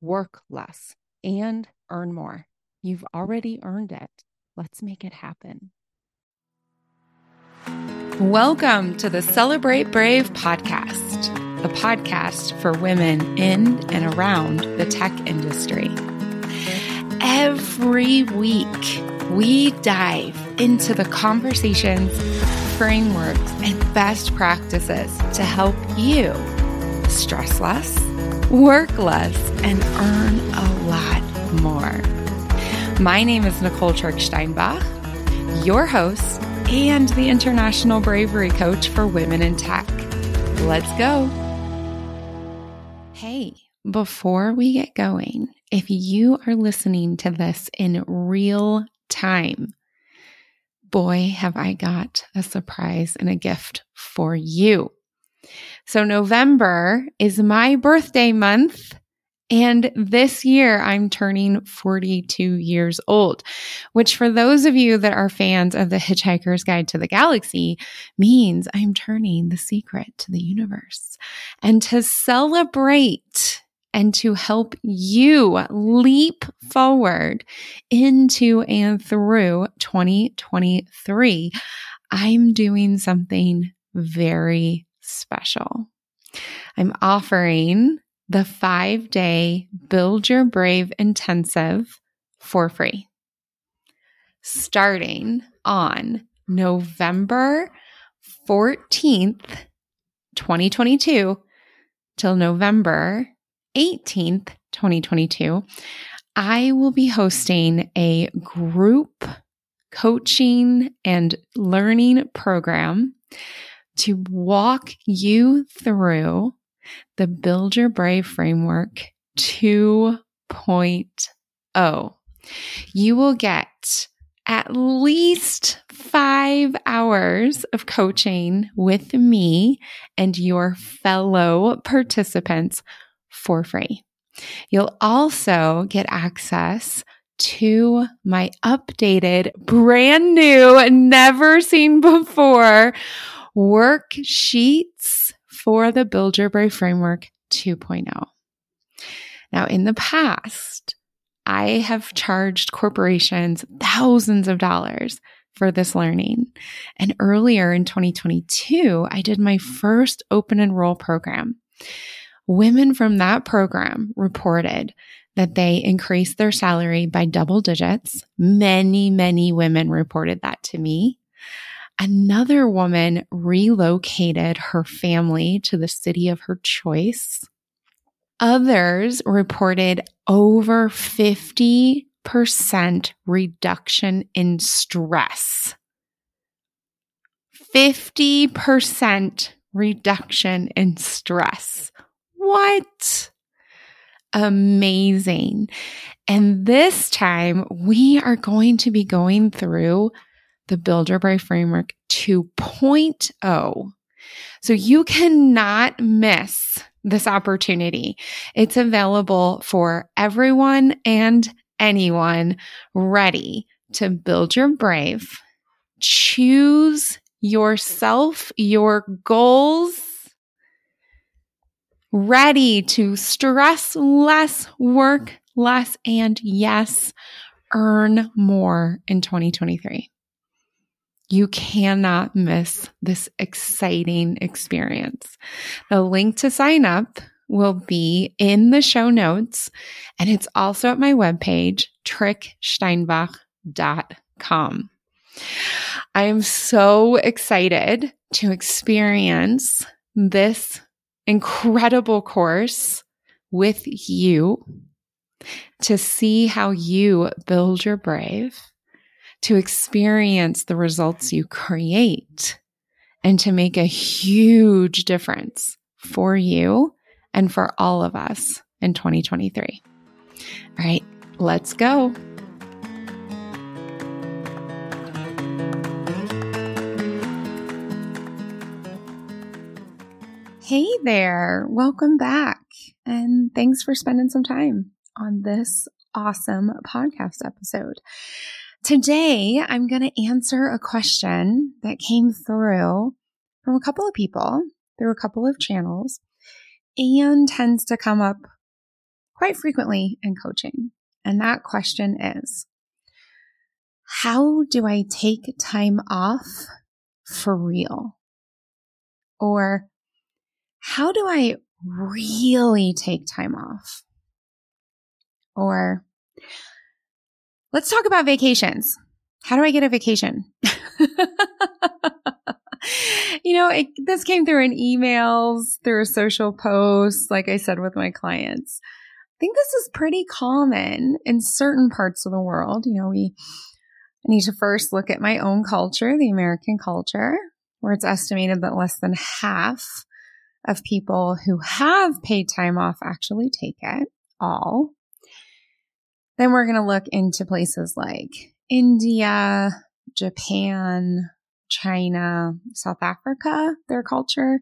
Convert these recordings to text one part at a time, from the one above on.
work less, and earn more. You've already earned it. Let's make it happen. Welcome to the Celebrate Brave podcast, a podcast for women in and around the tech industry. Every week, we dive into the conversations, frameworks, and best practices to help you stress less, work less, and earn a lot more. My name is Nicole Trick Steinbach, your host and the International Bravery Coach for Women in Tech. Let's go. Hey, before we get going, if you are listening to this in real time, boy, have I got a surprise and a gift for you. So November is my birthday month, and this year I'm turning 42 years old, which for those of you that are fans of the Hitchhiker's Guide to the Galaxy means I'm turning the secret to the universe. And to celebrate and to help you leap forward into and through 2023, I'm doing something very special. I'm offering the 5-day Build Your Brave Intensive for free, starting on November 14th, 2022 till November 18th, 2022. I will be hosting a group coaching and learning program to walk you through the Build Your Brave Framework 2.0. You will get at least 5 hours of coaching with me and your fellow participants for free. You'll also get access to my updated, brand new, never seen before worksheets for the Build Your Brave Framework 2.0. Now, in the past, I have charged corporations thousands of dollars for this learning. And earlier in 2022, I did my first open enroll program. Women from that program reported that they increased their salary by double digits. Many, many women reported that to me. Another woman relocated her family to the city of her choice. Others reported over 50% reduction in stress. 50% reduction in stress. What? Amazing. And this time we are going to be going through the Build Your Brave Framework 2.0. So you cannot miss this opportunity. It's available for everyone and anyone ready to build your brave, choose yourself, your goals, ready to stress less, work less, and yes, earn more in 2023. You cannot miss this exciting experience. The link to sign up will be in the show notes, and it's also at my webpage, tricksteinbach.com. I am so excited to experience this incredible course with you, to see how you build your brave, to experience the results you create, and to make a huge difference for you and for all of us in 2023. All right, let's go. Hey there, welcome back, and thanks for spending some time on this awesome podcast episode. Today, I'm going to answer a question that came through from a couple of people through a couple of channels, and tends to come up quite frequently in coaching. And that question is, how do I take time off for real? Or how do I really take time off? Or let's talk about vacations. How do I get a vacation? This came through in emails, through social posts, like I said, with my clients. I think this is pretty common in certain parts of the world. I need to first look at my own culture, the American culture, where it's estimated that less than half of people who have paid time off actually take it all. Then we're going to look into places like India, Japan, China, South Africa. Their culture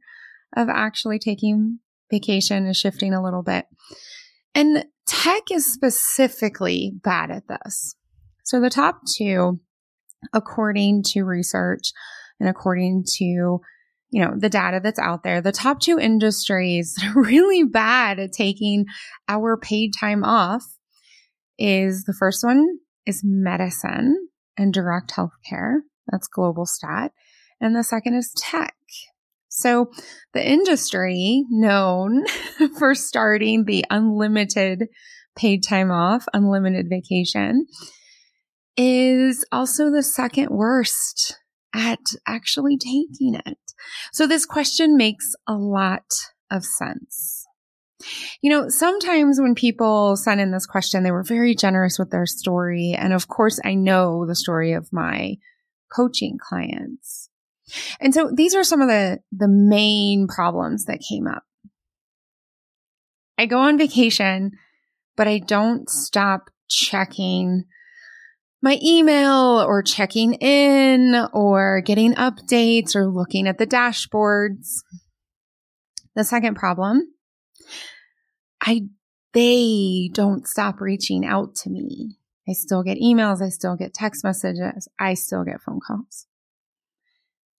of actually taking vacation is shifting a little bit. And tech is specifically bad at this. So the top two, according to research and according to the data that's out there, the top two industries that are really bad at taking our paid time off is, the first one is medicine and direct healthcare. That's global stat. And the second is tech. So the industry known for starting the unlimited paid time off, unlimited vacation, is also the second worst at actually taking it. So this question makes a lot of sense. Sometimes when people sent in this question, they were very generous with their story. And of course, I know the story of my coaching clients. And so these are some of the main problems that came up. I go on vacation, but I don't stop checking my email or checking in or getting updates or looking at the dashboards. The second problem, they don't stop reaching out to me. I still get emails, I still get text messages, I still get phone calls.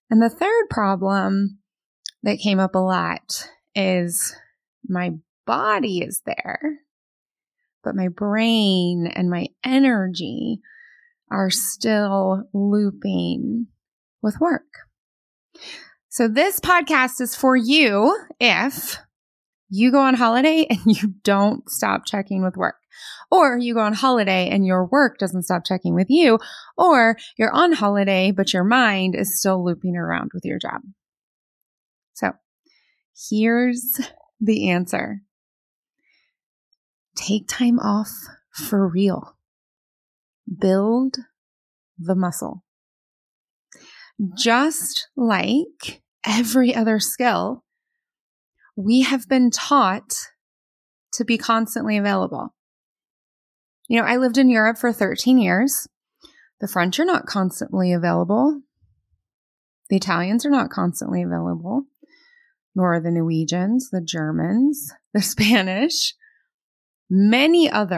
And the third problem that came up a lot is my body is there, but my brain and my energy are still looping with work. So this podcast is for you if you go on holiday and you don't stop checking with work. Or you go on holiday and your work doesn't stop checking with you, or you're on holiday, but your mind is still looping around with your job. So here's the answer. Take time off for real. Build the muscle. Just like every other skill, we have been taught to be constantly available. I lived in Europe for 13 years. The French are not constantly available. The Italians are not constantly available, nor are the Norwegians, the Germans, the Spanish, the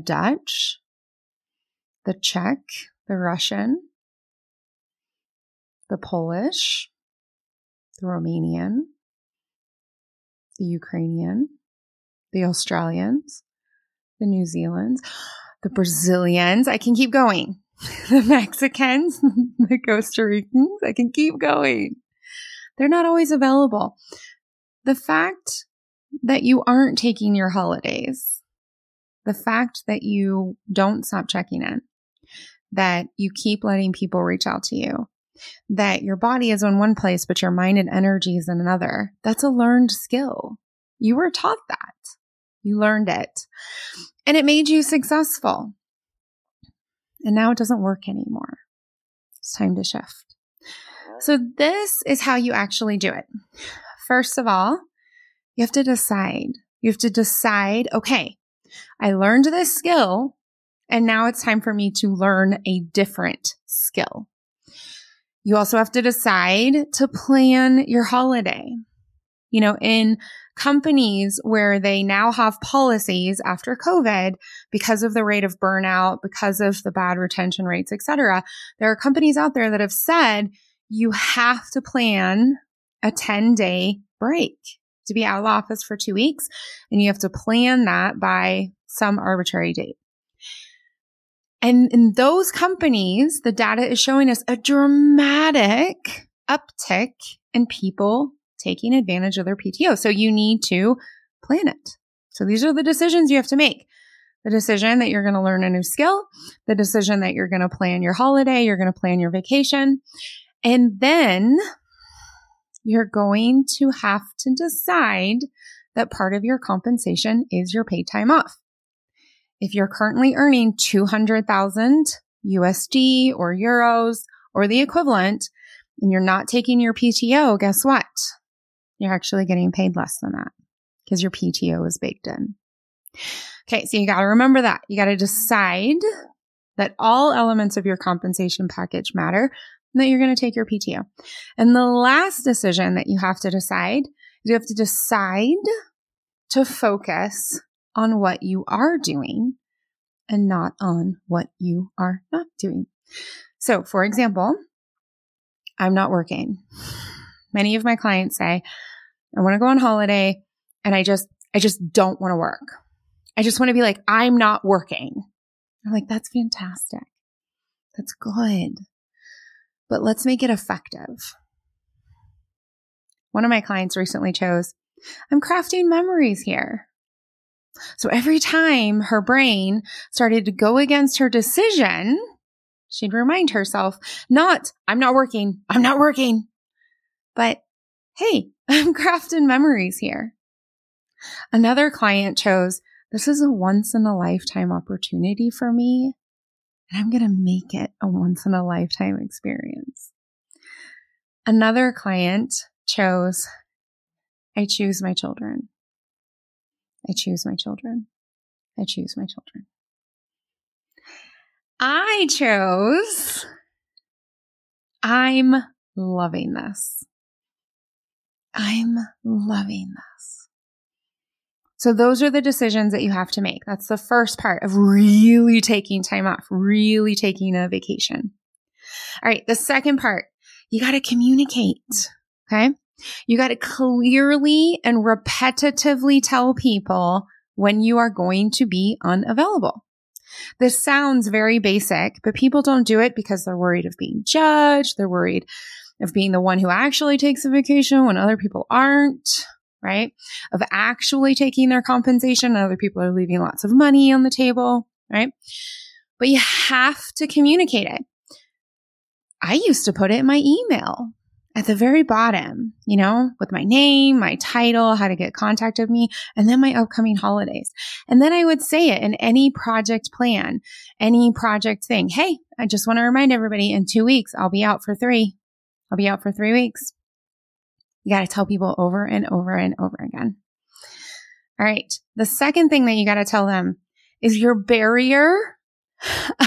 Dutch, the Czech, the Russian, the Polish, the Romanian, the Ukrainian, the Australians, the New Zealands, the Brazilians, I can keep going. The Mexicans, the Costa Ricans, I can keep going. They're not always available. The fact that you aren't taking your holidays, the fact that you don't stop checking in, that you keep letting people reach out to you, that your body is in one place, but your mind and energy is in another. That's a learned skill. You were taught that. You learned it. And it made you successful. And now it doesn't work anymore. It's time to shift. So this is how you actually do it. First of all, you have to decide. You have to decide, okay, I learned this skill, and now it's time for me to learn a different skill. You also have to decide to plan your holiday. You know, in companies where they now have policies after COVID because of the rate of burnout, because of the bad retention rates, etc., there are companies out there that have said you have to plan a 10-day break to be out of office for 2 weeks, and you have to plan that by some arbitrary date. And in those companies, the data is showing us a dramatic uptick in people taking advantage of their PTO. So you need to plan it. So these are the decisions you have to make. The decision that you're going to learn a new skill, the decision that you're going to plan your holiday, you're going to plan your vacation. And then you're going to have to decide that part of your compensation is your paid time off. If you're currently earning $200,000 USD or euros or the equivalent, and you're not taking your PTO, guess what? You're actually getting paid less than that because your PTO is baked in. Okay, so you got to remember that. You got to decide that all elements of your compensation package matter and that you're going to take your PTO. And the last decision that you have to decide is you have to decide to focus on what you are doing and not on what you are not doing. So, for example, I'm not working. Many of my clients say, I want to go on holiday and I just don't want to work. I just want to be like, I'm not working. I'm like, that's fantastic. That's good. But let's make it effective. One of my clients recently chose, I'm crafting memories here. So every time her brain started to go against her decision, she'd remind herself, not, I'm not working, but hey, I'm crafting memories here. Another client chose, this is a once in a lifetime opportunity for me, and I'm going to make it a once in a lifetime experience. Another client chose, I choose my children. I choose my children. I choose my children. I chose, I'm loving this. I'm loving this. So those are the decisions that you have to make. That's the first part of really taking time off, really taking a vacation. All right. The second part, you got to communicate. Okay. You got to clearly and repetitively tell people when you are going to be unavailable. This sounds very basic, but people don't do it because they're worried of being judged. They're worried of being the one who actually takes a vacation when other people aren't, right? Of actually taking their compensation. Other people are leaving lots of money on the table, right? But you have to communicate it. I used to put it in my email at the very bottom, you know, with my name, my title, how to get contact with me, and then my upcoming holidays. And then I would say it in any project plan, any project thing. Hey, I just want to remind everybody in 2 weeks, I'll be out for 3. I'll be out for 3 weeks. You got to tell people over and over and over again. All right. The second thing that you got to tell them is your barrier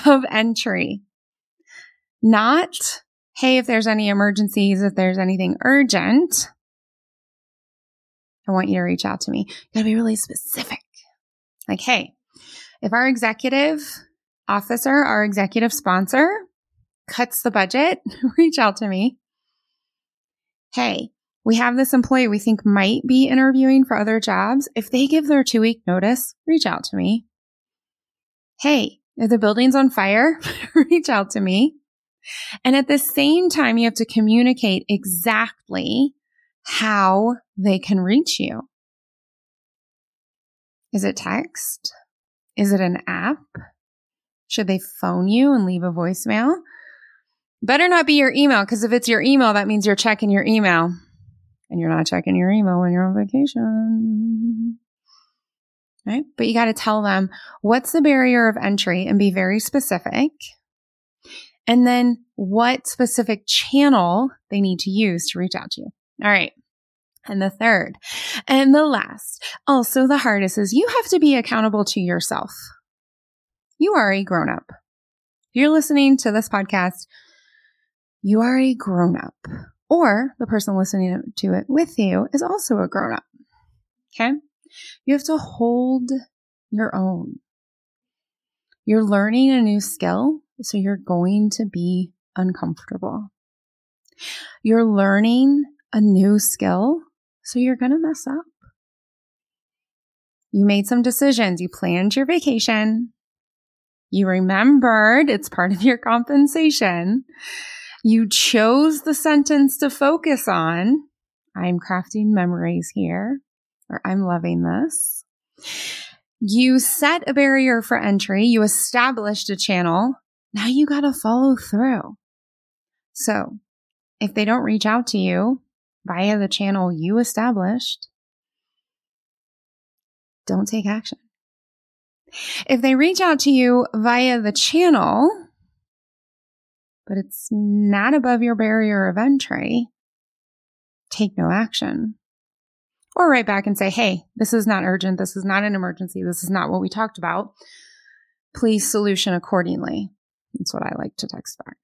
of entry. Not, hey, if there's any emergencies, if there's anything urgent, I want you to reach out to me. You gotta be really specific. Like, hey, if our executive officer, our executive sponsor cuts the budget, reach out to me. Hey, we have this employee we think might be interviewing for other jobs. If they give their 2-week notice, reach out to me. Hey, if the building's on fire, reach out to me. And at the same time, you have to communicate exactly how they can reach you. Is it text? Is it an app? Should they phone you and leave a voicemail? Better not be your email, because if it's your email, that means you're checking your email. And you're not checking your email when you're on vacation. Right? But you got to tell them what's the barrier of entry and be very specific. And then what specific channel they need to use to reach out to you. All right. And the third and the last, also the hardest, is you have to be accountable to yourself. You are a grown-up. If you're listening to this podcast, you are a grown-up. Or the person listening to it with you is also a grown-up. Okay? You have to hold your own. You're learning a new skill, so you're going to be uncomfortable. You're learning a new skill, so you're going to mess up. You made some decisions. You planned your vacation. You remembered it's part of your compensation. You chose the sentence to focus on. I'm crafting memories here, or I'm loving this. You set a barrier for entry. You established a channel. Now you got to follow through. So if they don't reach out to you via the channel you established, don't take action. If they reach out to you via the channel, but it's not above your barrier of entry, take no action. Or write back and say, hey, this is not urgent. This is not an emergency. This is not what we talked about. Please solution accordingly. That's what I like to text back.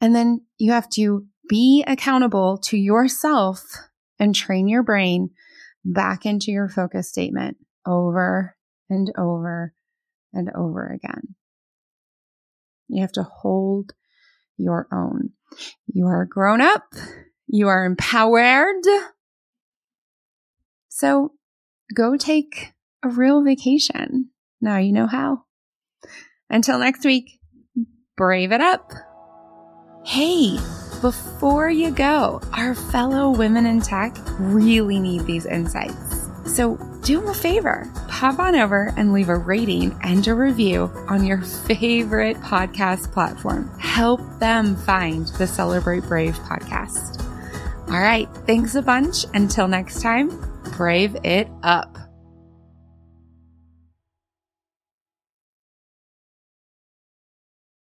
And then you have to be accountable to yourself and train your brain back into your focus statement over and over and over again. You have to hold your own. You are grown up. You are empowered. So go take a real vacation. Now you know how. Until next week, brave it up. Hey, before you go, our fellow women in tech really need these insights. So do them a favor, pop on over and leave a rating and a review on your favorite podcast platform. Help them find the Celebrate Brave podcast. All right, thanks a bunch. Until next time, brave it up.